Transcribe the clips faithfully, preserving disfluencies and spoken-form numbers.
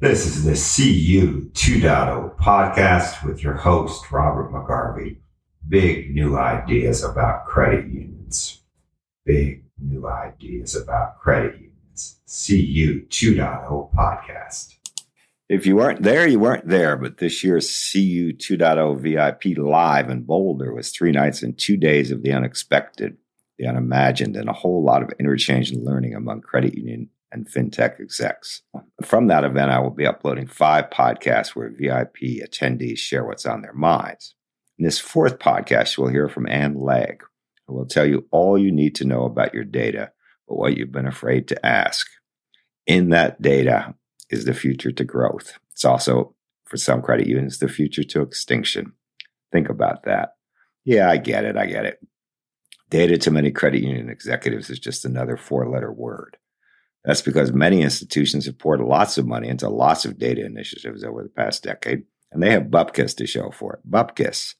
This is the C U two point oh podcast with your host, Robert McGarvey. Big new ideas about credit unions. Big new ideas about credit unions. C U two point oh podcast. If you weren't there, you weren't there. But this year's C U two point oh V I P Live in Boulder was three nights and two days of the unexpected, the unimagined, and a whole lot of interchange and learning among credit union and fintech execs. From that event, I will be uploading five podcasts where V I P attendees share what's on their minds. In this fourth podcast, you will hear from Anne Legg, who will tell you all you need to know about your data, but what you've been afraid to ask. In that data is the future to growth. It's also, for some credit unions, the future to extinction. Think about that. Yeah, I get it. I get it. Data to many credit union executives is just another four-letter word. That's because many institutions have poured lots of money into lots of data initiatives over the past decade, and they have bupkis to show for it. Bupkis.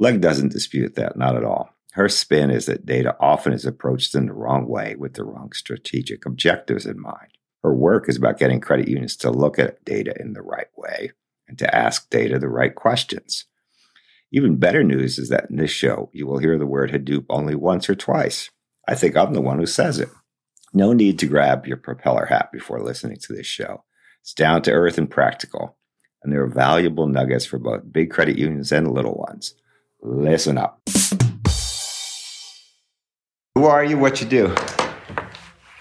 Legg doesn't dispute that, not at all. Her spin is that data often is approached in the wrong way with the wrong strategic objectives in mind. Her work is about getting credit unions to look at data in the right way and to ask data the right questions. Even better news is that in this show, you will hear the word Hadoop only once or twice. I think I'm the one who says it. No need to grab your propeller hat before listening to this show. It's down to earth and practical, and there are valuable nuggets for both big credit unions and little ones. Listen up. Who are you? What you do?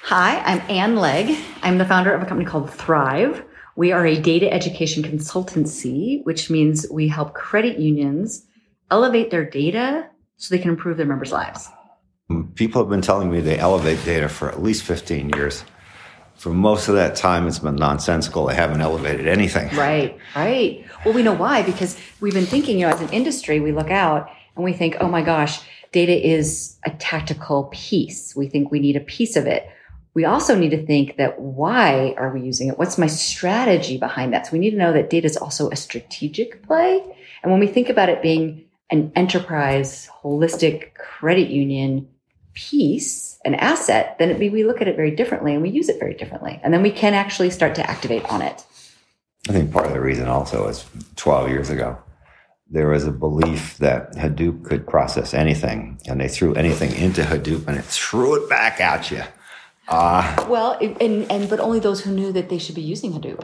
Hi, I'm Anne Legg. I'm the founder of a company called Thrive. We are a data education consultancy, which means we help credit unions elevate their data so they can improve their members' lives. People have been telling me they elevate data for at least fifteen years. For most of that time, it's been nonsensical. They haven't elevated anything. Right, right. Well, we know why, because we've been thinking, you know, as an industry, we look out and we think, oh my gosh, data is a tactical piece. We think we need a piece of it. We also need to think that why are we using it? What's my strategy behind that? So we need to know that data is also a strategic play. And when we think about it being an enterprise, holistic credit union piece, an asset, then it be, we look at it very differently and we use it very differently. And then we can actually start to activate on it. I think part of the reason also is twelve years ago, there was a belief that Hadoop could process anything, and they threw anything into Hadoop and it threw it back at you. Uh, well, it, and, and but only those who knew that they should be using Hadoop.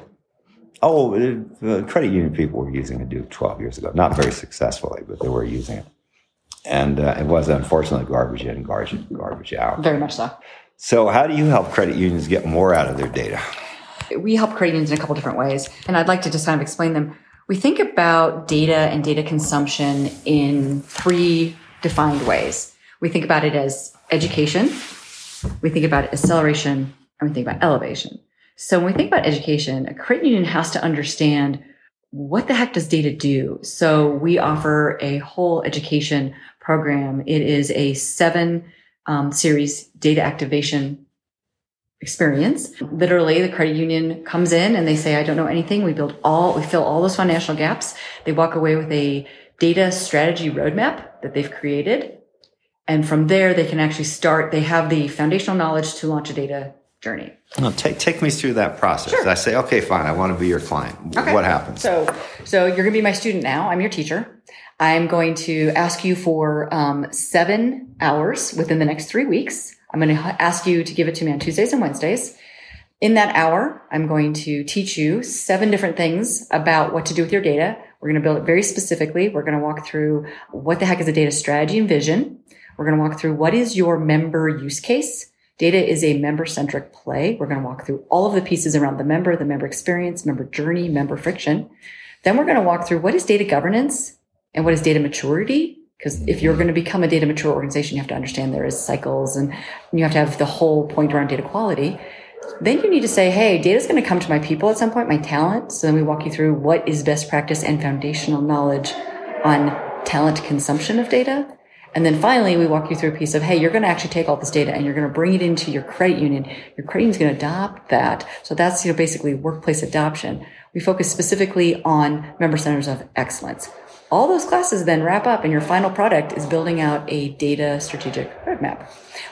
Oh, it, the credit union people were using Hadoop twelve years ago. Not very successfully, but they were using it. And uh, it was, unfortunately, garbage in, garbage in, garbage out. Very much so. So how do you help credit unions get more out of their data? We help credit unions in a couple different ways, and I'd like to just kind of explain them. We think about data and data consumption in three defined ways. We think about it as education. We think about acceleration, and we think about elevation. So when we think about education, a credit union has to understand what the heck does data do. So we offer a whole education program. It is a seven um, series data activation experience. Literally, the credit union comes in and they say, I don't know anything. We build all, we fill all those financial gaps. They walk away with a data strategy roadmap that they've created. And from there, they can actually start. They have the foundational knowledge to launch a data journey. No, take take me through that process. Sure. I say, okay, fine. I want to be your client. Okay. What happens? So, so you're going to be my student now. I'm your teacher. I'm going to ask you for um, seven hours within the next three weeks. I'm going to ask you to give it to me on Tuesdays and Wednesdays. In that hour, I'm going to teach you seven different things about what to do with your data. We're going to build it very specifically. We're going to walk through what the heck is a data strategy and vision. We're going to walk through what is your member use case. Data is a member-centric play. We're going to walk through all of the pieces around the member, the member experience, member journey, member friction. Then we're going to walk through what is data governance and what is data maturity. Because if you're going to become a data mature organization, you have to understand there is cycles and you have to have the whole point around data quality. Then you need to say, hey, data is going to come to my people at some point, my talent. So then we walk you through what is best practice and foundational knowledge on talent consumption of data. And then finally, we walk you through a piece of, hey, you're going to actually take all this data and you're going to bring it into your credit union. Your credit union is going to adopt that. So that's, you know, basically workplace adoption. We focus specifically on member centers of excellence. all those classes then wrap up and your final product is building out a data strategic roadmap.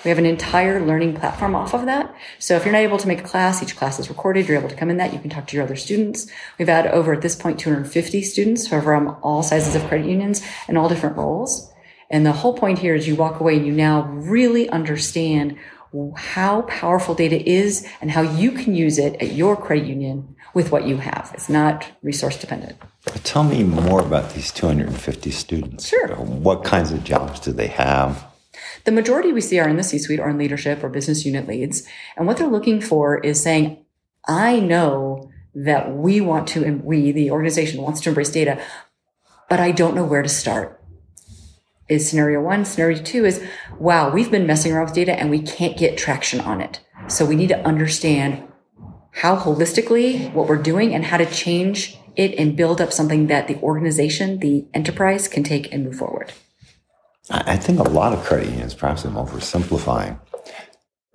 We have an entire learning platform off of that. So if you're not able to make a class, each class is recorded. You're able to come in that. You can talk to your other students. We've had over at this point two hundred fifty students from all sizes of credit unions and all different roles. And the whole point here is you walk away and you now really understand how powerful data is and how you can use it at your credit union with what you have. It's not resource dependent. Tell me more about these two hundred fifty students. Sure. What kinds of jobs do they have? The majority we see are in the C-suite or in leadership or business unit leads. And what they're looking for is saying, I know that we want to, and we, the organization, wants to embrace data, but I don't know where to start. Is scenario one. Scenario two is, wow, we've been messing around with data and we can't get traction on it. So we need to understand how holistically what we're doing and how to change it and build up something that the organization, the enterprise can take and move forward. I think a lot of credit unions, perhaps I'm oversimplifying,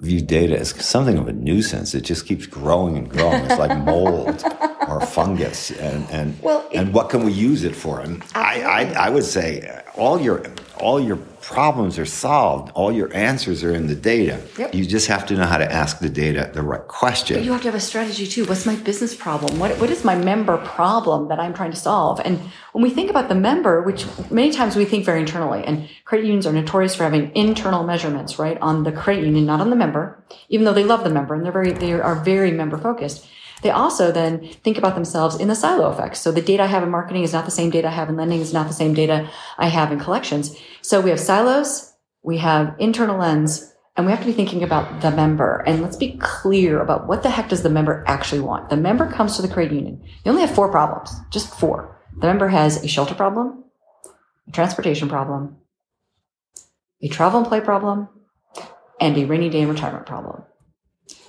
view data as something of a nuisance. It just keeps growing and growing. It's like mold or fungus. And and, well, it, and what can we use it for? And I, I, I would say all your all your problems are solved. All your answers are in the data. Yep. You just have to know how to ask the data the right question. But you have to have a strategy too. What's my business problem? What What is my member problem that I'm trying to solve? And when we think about the member, which many times we think very internally, and credit unions are notorious for having internal measurements, right, on the credit union, not on the member, even though they love the member and they're very, they are very member focused. They also then think about themselves in the silo effect. So the data I have in marketing is not the same data I have in lending, is not the same data I have in collections. So we have silos, we have internal lens, and we have to be thinking about the member. And let's be clear about what the heck does the member actually want. The member comes to the credit union. You only have four problems, just four. The member has a shelter problem, a transportation problem, a travel and play problem, and a rainy day and retirement problem.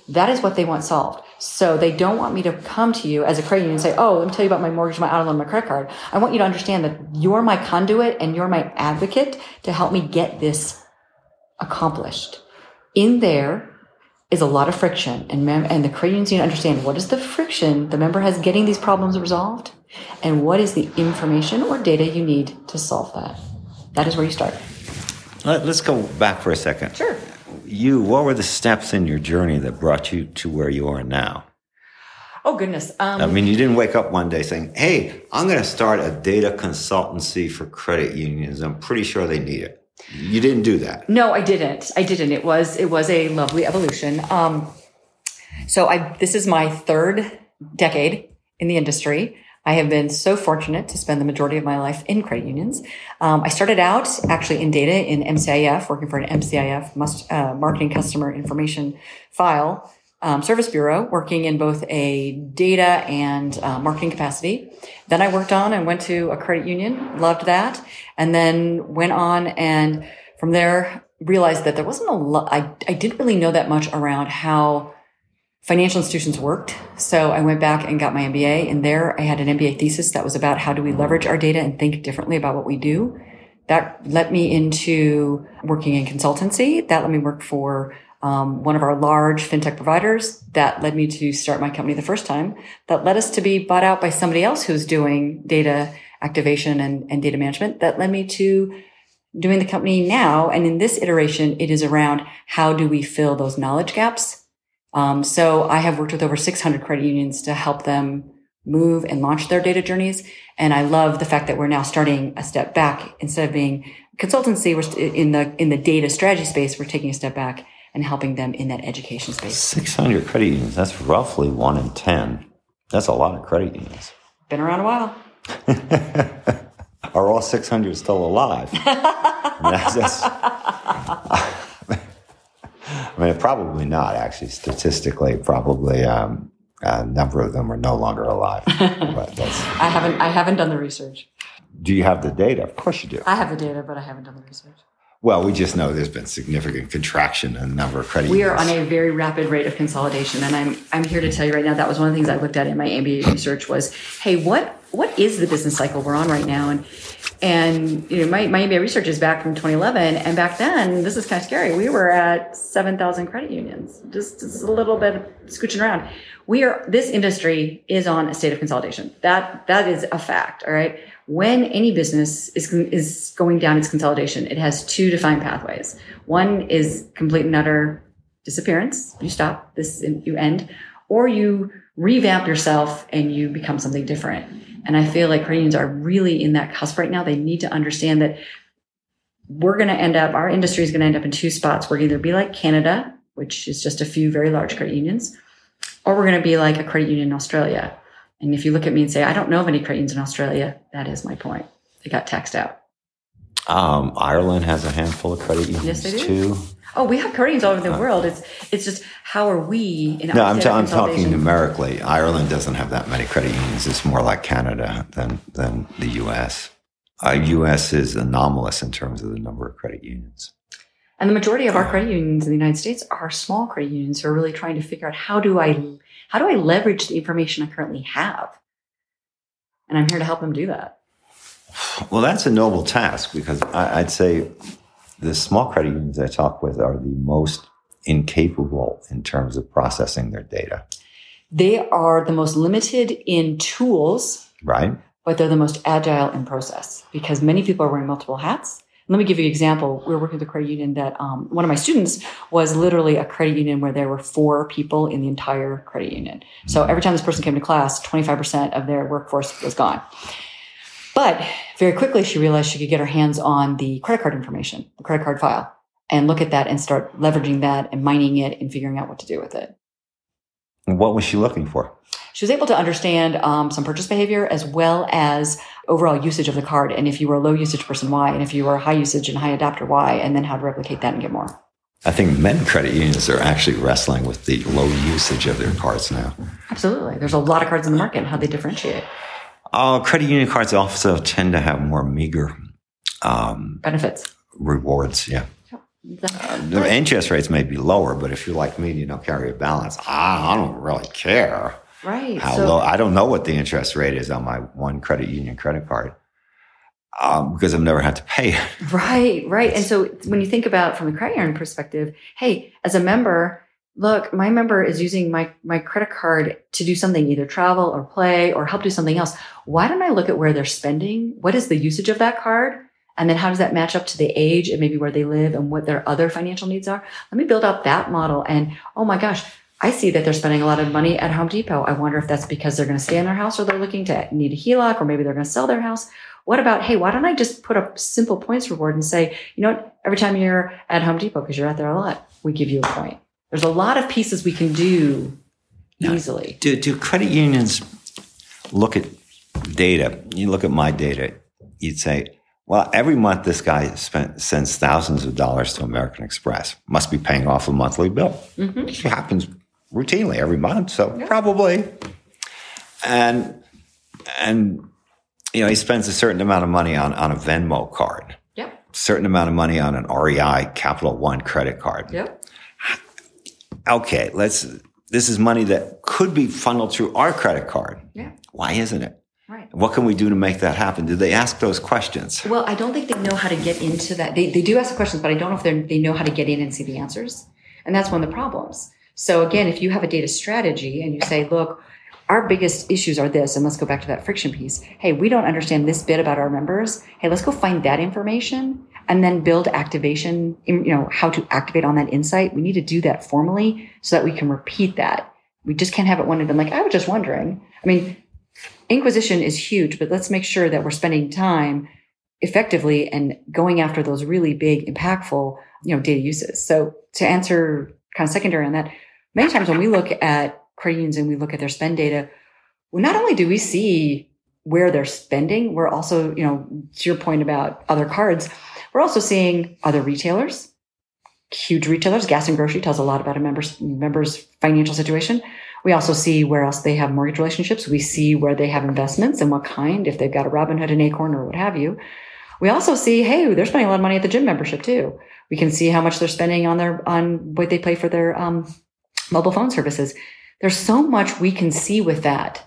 That is what they want solved. So they don't want me to come to you as a credit union and say, oh, let me tell you about my mortgage, my auto loan, my credit card. I want you to understand that you're my conduit and you're my advocate to help me get this accomplished. In there is a lot of friction. And, mem- and the credit unions need to understand, what is the friction the member has getting these problems resolved? And what is the information or data you need to solve that? That is where you start. Let's go back for a second. Sure. You, what were the steps in your journey that brought you to where you are now? Oh, goodness. Um, I mean, you didn't wake up one day saying, hey, I'm going to start a data consultancy for credit unions. I'm pretty sure they need it. You didn't do that. No, I didn't. I didn't. It was it was a lovely evolution. Um, so I this is my third decade in the industry. I have been so fortunate to spend the majority of my life in credit unions. Um, I started out actually in data in M C I F, working for an M C I F, must, uh, Marketing Customer Information File um, Service Bureau, working in both a data and uh, marketing capacity. Then I worked on and went to a credit union, loved that, and then went on and from there realized that there wasn't a lot, I, I didn't really know that much around how financial institutions worked. So I went back and got my M B A, and there I had an M B A thesis that was about how do we leverage our data and think differently about what we do. That led me into working in consultancy. That let me work for um, one of our large fintech providers. That led me to start my company the first time. That led us to be bought out by somebody else who's doing data activation and, and data management. That led me to doing the company now. And in this iteration, it is around how do we fill those knowledge gaps. Um, so I have worked with over six hundred credit unions to help them move and launch their data journeys. And I love the fact that we're now starting a step back. Instead of being consultancy, we're in the, in the data strategy space, we're taking a step back and helping them in that education space. six hundred credit unions. That's roughly one in ten. That's a lot of credit unions. Been around a while. Are all six hundred still alive? that's, that's, I mean, probably not, actually. Statistically, probably um, a number of them are no longer alive. But that's, I haven't I haven't done the research. Do you have the data? Of course you do. I have the data, but I haven't done the research. Well, we just know there's been significant contraction in the number of credit unions. We are on a very rapid rate of consolidation, and I'm I'm here to tell you right now that was one of the things I looked at in my M B A research was, hey, what what is the business cycle we're on right now? And and you know, my my M B A research is back from twenty eleven, and back then, this is kind of scary. We were at seven thousand credit unions, just, just a little bit of scooching around. We are this industry is on a state of consolidation. That that is a fact. All right, when any business is is going down its consolidation, it has two defined pathways. One is complete and utter disappearance. You stop this, and you end, or you revamp yourself and you become something different. And I feel like credit unions are really in that cusp right now. They need to understand that we're going to end up, our industry is going to end up in two spots. We're going to either be like Canada, which is just a few very large credit unions, or we're going to be like a credit union in Australia. And if you look at me and say, I don't know of any credit unions in Australia, that is my point. They got taxed out. Um, Ireland has a handful of credit unions, yes, they do. Too. Oh, we have credit unions all over the uh, world. It's it's just how are we in our No, I'm, t- I'm talking numerically. Ireland doesn't have that many credit unions. It's more like Canada than than the U S. Uh, U S is anomalous in terms of the number of credit unions. And the majority of our credit unions in the United States are small credit unions who are really trying to figure out how do I how do I leverage the information I currently have? And I'm here to help them do that. Well, that's a noble task because I, I'd say the small credit unions I talk with are the most incapable in terms of processing their data. They are the most limited in tools, right? But they're the most agile in process because many people are wearing multiple hats. Let me give you an example. We were working with a credit union that um, one of my students was literally a credit union where there were four people in the entire credit union. So every time this person came to class, twenty-five percent of their workforce was gone. But very quickly, she realized she could get her hands on the credit card information, the credit card file, and look at that and start leveraging that and mining it and figuring out what to do with it. And what was she looking for? She was able to understand um, some purchase behavior as well as overall usage of the card. And if you were a low usage person, why? And if you were a high usage and high adapter, why? And then how to replicate that and get more. I think many credit unions are actually wrestling with the low usage of their cards now. Absolutely. There's a lot of cards in the market and how they differentiate. Uh, credit union cards also tend to have more meager um, benefits, rewards. Yeah, uh, their interest rates may be lower, but if you're like me, you don't carry a balance. I, I don't really care. Right. How so, low? I don't know what the interest rate is on my one credit union credit card um, because I've never had to pay it. Right. Right. It's, and so when you think about from the credit union perspective, hey, as a member. Look, my member is using my, my credit card to do something, either travel or play or help do something else. Why don't I look at where they're spending? What is the usage of that card? And then how does that match up to the age and maybe where they live and what their other financial needs are? Let me build out that model. And oh my gosh, I see that they're spending a lot of money at Home Depot. I wonder if that's because they're going to stay in their house or they're looking to need a H E L O C or maybe they're going to sell their house. What about, hey, why don't I just put a simple points reward and say, you know what, every time you're at Home Depot, because you're out there a lot, we give you a point. There's a lot of pieces we can do easily. Now, do, do credit unions look at data? You look at my data, you'd say, well, every month this guy spent, sends thousands of dollars to American Express. Must be paying off a monthly bill. Mm-hmm. It happens routinely every month, so yeah. Probably. And, and you know, he spends a certain amount of money on, on a Venmo card. Yep. Certain amount of money on an R E I Capital One credit card. Yep. Okay, let's. This is money that could be funneled through our credit card. Yeah. Why isn't it? Right. What can we do to make that happen? Do they ask those questions? Well, I don't think they know how to get into that. They they do ask the questions, but I don't know if they know how to get in and see the answers. And that's one of the problems. So again, if you have a data strategy and you say, look, our biggest issues are this, and let's go back to that friction piece. Hey, we don't understand this bit about our members. Hey, let's go find that information. And then build activation, you know, how to activate on that insight. We need to do that formally so that we can repeat that. We just can't have it one and done. Like, I was just wondering. I mean, inquisition is huge, but let's make sure that we're spending time effectively and going after those really big, impactful, you know, data uses. So to answer kind of secondary on that, many times when we look at credit unions and we look at their spend data, well, not only do we see where they're spending, we're also, you know, to your point about other cards, we're also seeing other retailers, huge retailers. Gas and grocery tells a lot about a member's, member's financial situation. We also see where else they have mortgage relationships. We see where they have investments and what kind, if they've got a Robin Hood and Acorn or what have you. We also see, hey, they're spending a lot of money at the gym membership too. We can see how much they're spending on their on what they pay for their um, mobile phone services. There's so much we can see with that.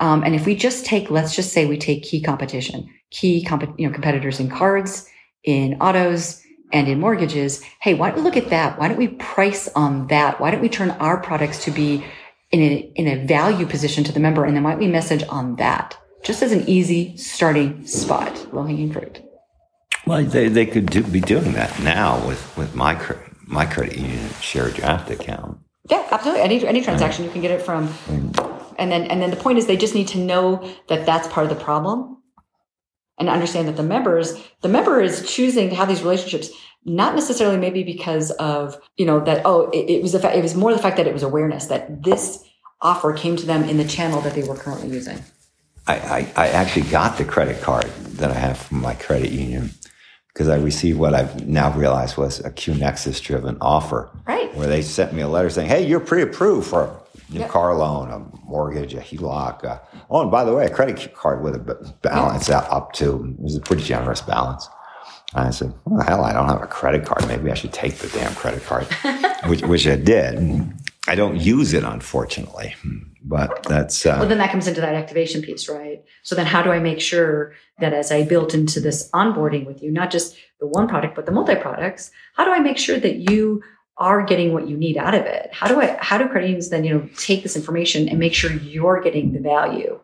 Um, and if we just take, let's just say we take key competition, key comp- you know, competitors in cards, in autos, and in mortgages, hey, why don't we look at that? Why don't we price on that? Why don't we turn our products to be in a, in a value position to the member? And then why don't we message on that? Just as an easy starting spot, low-hanging fruit. Well, they, they could do, be doing that now with, with my, my credit union share draft account. Yeah, absolutely. Any any transaction you can get it from. And then and then the point is they just need to know that that's part of the problem. And understand that the members, the member is choosing to have these relationships, not necessarily maybe because of, you know, that, oh, it, it was the fact, it was more the fact that it was awareness that this offer came to them in the channel that they were currently using. I, I, I actually got the credit card that I have from my credit union because I received what I've now realized was a QNexus driven offer. Right. Where they sent me a letter saying, hey, you're pre-approved for a new yep. car loan, a mortgage, a H E L O C. Uh, oh, and by the way, a credit card with a balance yeah. up to, it was a pretty generous balance. And I said, well, hell, I don't have a credit card. Maybe I should take the damn credit card, which, which I did. I don't use it, unfortunately. But that's... Uh, well, then that comes into that activation piece, right? So then how do I make sure that as I built into this onboarding with you, not just the one product, but the multi-products, how do I make sure that you are getting what you need out of it? How do I, how do credit unions then, you know, take this information and make sure you're getting the value?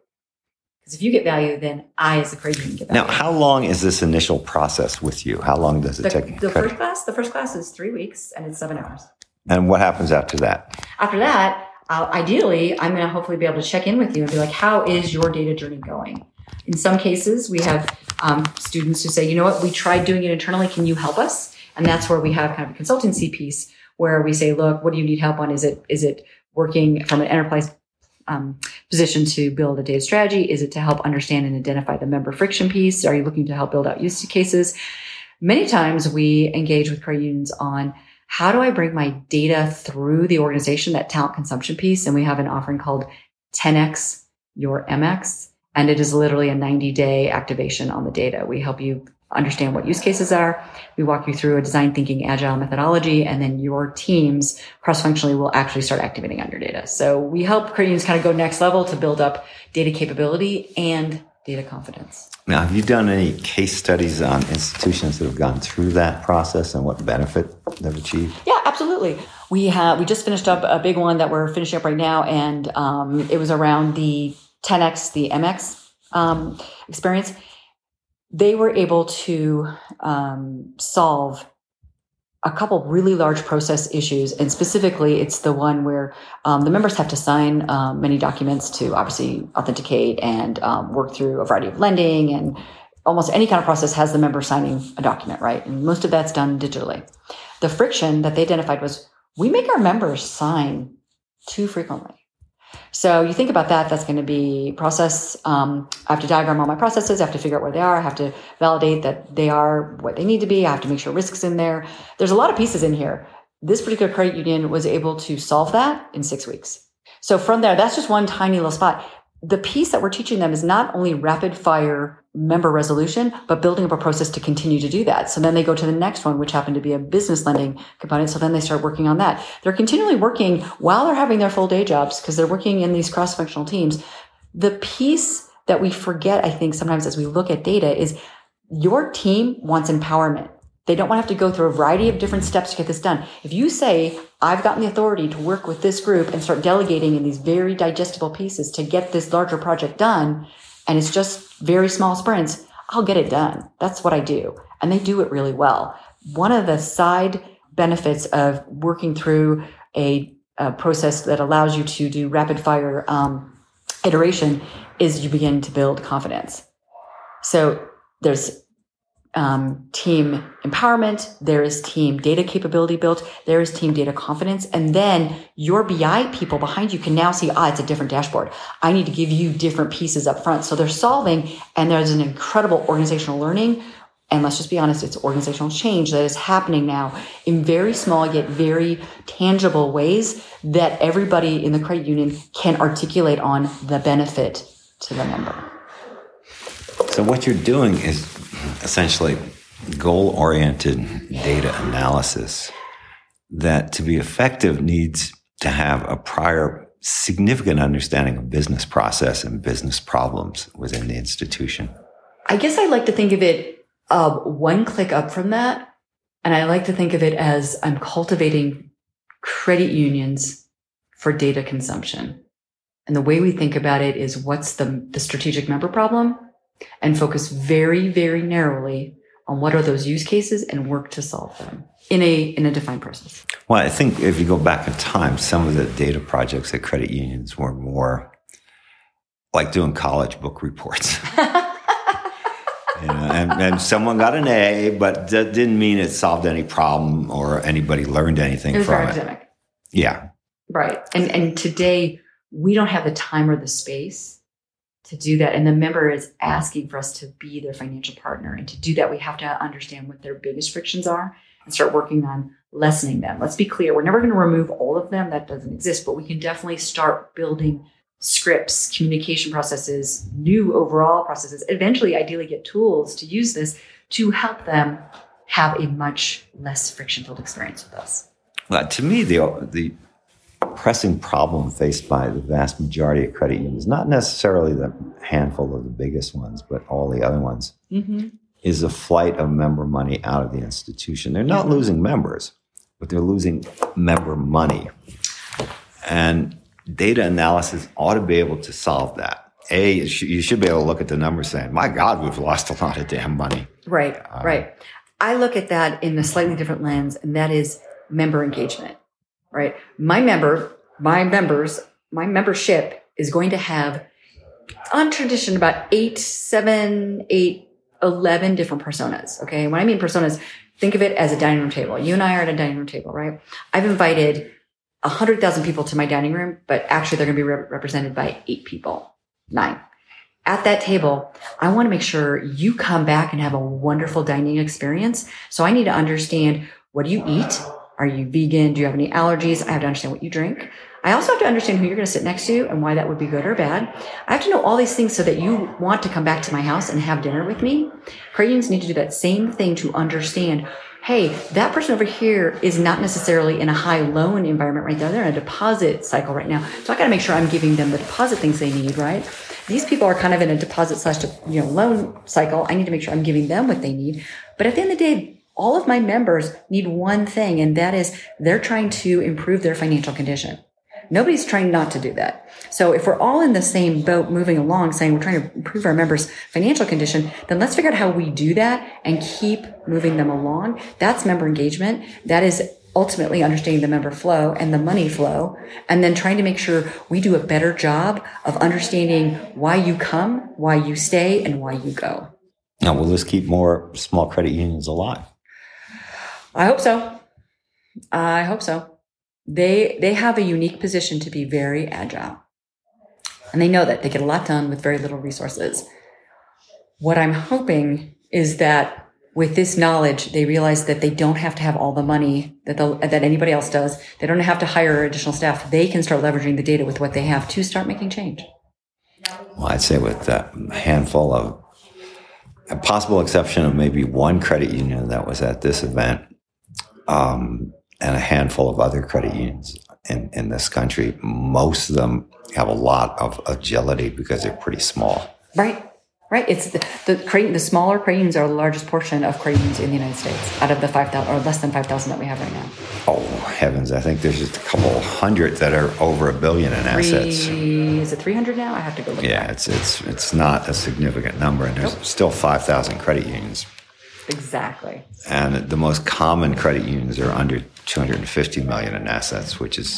Because if you get value, then I as a credit union get value. Now, how long is this initial process with you? How long does it the, take? The first class, the first class is three weeks and it's seven hours. And what happens after that? After that, uh, ideally, I'm going to hopefully be able to check in with you and be like, how is your data journey going? In some cases, we have um, students who say, you know what, we tried doing it internally. Can you help us? And that's where we have kind of a consultancy piece where we say, look, what do you need help on? Is it is it working from an enterprise um, position to build a data strategy? Is it to help understand and identify the member friction piece? Are you looking to help build out use cases? Many times we engage with credit unions on how do I bring my data through the organization, that talent consumption piece? And we have an offering called ten X Your M X, and it is literally a ninety-day activation on the data. We help you understand what use cases are. We walk you through a design thinking agile methodology, and then your teams cross-functionally will actually start activating on your data. So we help credit unions kind of go next level to build up data capability and data confidence. Now, have you done any case studies on institutions that have gone through that process and what benefit they've achieved? Yeah, absolutely. We have, we just finished up a big one that we're finishing up right now, and um, it was around the ten X, the M X um, experience. They were able to um, solve a couple really large process issues. And specifically, it's the one where um, the members have to sign um, many documents to obviously authenticate and um, work through a variety of lending. And almost any kind of process has the member signing a document, right? And most of that's done digitally. The friction that they identified was we make our members sign too frequently. So you think about that, that's going to be process. Um, I have to diagram all my processes. I have to figure out where they are. I have to validate that they are what they need to be. I have to make sure risk's in there. There's a lot of pieces in here. This particular credit union was able to solve that in six weeks. So from there, that's just one tiny little spot. The piece that we're teaching them is not only rapid fire member resolution, but building up a process to continue to do that. So then they go to the next one, which happened to be a business lending component. So then they start working on that. They're continually working while they're having their full day jobs because they're working in these cross-functional teams. The piece that we forget, I think, sometimes as we look at data is your team wants empowerment. They don't want to have to go through a variety of different steps to get this done. If you say, I've gotten the authority to work with this group and start delegating in these very digestible pieces to get this larger project done, and it's just very small sprints, I'll get it done. That's what I do. And they do it really well. One of the side benefits of working through a, a process that allows you to do rapid fire um, iteration is you begin to build confidence. So there's Um, team empowerment, there is team data capability built, there is team data confidence, and then your B I people behind you can now see, ah, it's a different dashboard. I need to give you different pieces up front. So they're solving, and there's an incredible organizational learning, and let's just be honest, it's organizational change that is happening now in very small yet very tangible ways that everybody in the credit union can articulate on the benefit to the member. So what you're doing is essentially goal-oriented data analysis that to be effective needs to have a prior significant understanding of business process and business problems within the institution. I guess I like to think of it uh, one click up from that. And I like to think of it as I'm cultivating credit unions for data consumption. And the way we think about it is what's the, the strategic member problem, and focus very, very narrowly on what are those use cases and work to solve them in a in a defined process. Well, I think if you go back in time, some of the data projects at credit unions were more like doing college book reports. you know, and, and someone got an A, but that didn't mean it solved any problem or anybody learned anything it was from very it. Academic. Yeah. Right. And and today we don't have the time or the space to do that. And the member is asking for us to be their financial partner. And to do that, we have to understand what their biggest frictions are and start working on lessening them. Let's be clear. We're never going to remove all of them. That doesn't exist. But we can definitely start building scripts, communication processes, new overall processes, eventually ideally get tools to use this to help them have a much less friction-filled experience with us. Well, to me, the the... pressing problem faced by the vast majority of credit unions, not necessarily the handful of the biggest ones, but all the other ones, mm-hmm. is a flight of member money out of the institution. They're not losing members, but they're losing member money. And data analysis ought to be able to solve that. A, you should be able to look at the numbers saying, my God, we've lost a lot of damn money. Right, uh, right. I look at that in a slightly different lens, and that is member engagement. Right. My member, my members, my membership is going to have on tradition about eight, seven, eight, eleven different personas. Okay. When I mean personas, think of it as a dining room table. You and I are at a dining room table, right? I've invited a hundred thousand people to my dining room, but actually they're going to be re- represented by eight people, nine. At that table, I want to make sure you come back and have a wonderful dining experience. So I need to understand, what do you eat? Are you vegan? Do you have any allergies? I have to understand what you drink. I also have to understand who you're going to sit next to and why that would be good or bad. I have to know all these things so that you want to come back to my house and have dinner with me. Credit unions need to do that same thing to understand, hey, that person over here is not necessarily in a high loan environment right there. They're in a deposit cycle right now. So I got to make sure I'm giving them the deposit things they need, right? These people are kind of in a deposit slash you know loan cycle. I need to make sure I'm giving them what they need. But at the end of the day, all of my members need one thing, and that is they're trying to improve their financial condition. Nobody's trying not to do that. So if we're all in the same boat moving along saying we're trying to improve our members' financial condition, then let's figure out how we do that and keep moving them along. That's member engagement. That is ultimately understanding the member flow and the money flow, and then trying to make sure we do a better job of understanding why you come, why you stay, and why you go. Now, will this keep more small credit unions alive? I hope so. I hope so. They they have a unique position to be very agile. And they know that they get a lot done with very little resources. What I'm hoping is that with this knowledge, they realize that they don't have to have all the money that that anybody else does. They don't have to hire additional staff. They can start leveraging the data with what they have to start making change. Well, I'd say with a handful of, a possible exception of maybe one credit union that was at this event, Um, and a handful of other credit unions in, in this country, most of them have a lot of agility because they're pretty small. Right, right. It's the the, credit, the smaller credit unions are the largest portion of credit unions in the United States out of the five thousand or less than five thousand that we have right now. Oh, heavens. I think there's just a couple hundred that are over a billion in assets. Three, is it three hundred now? I have to go look. Yeah, it's, it's, it's not a significant number, and there's nope. still five thousand credit unions. Exactly. And the most common credit unions are under two hundred fifty million in assets, which is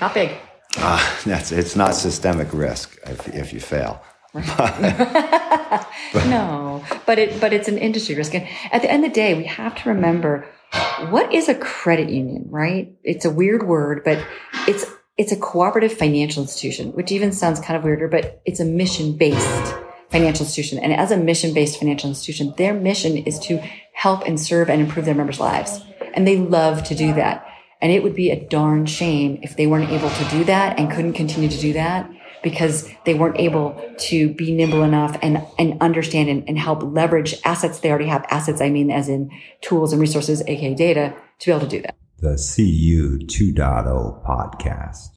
not big. Uh, that's it's not systemic risk if, if you fail. But, but, no, but it but it's an industry risk. And at the end of the day, we have to remember what is a credit union, right? It's a weird word, but it's it's a cooperative financial institution, which even sounds kind of weirder, but it's a mission-based financial institution. And as a mission-based financial institution, their mission is to help and serve and improve their members' lives. And they love to do that. And it would be a darn shame if they weren't able to do that and couldn't continue to do that because they weren't able to be nimble enough and, and understand and, and help leverage assets they already have. Assets, I mean, as in tools and resources, aka data, to be able to do that. The C U two point oh podcast.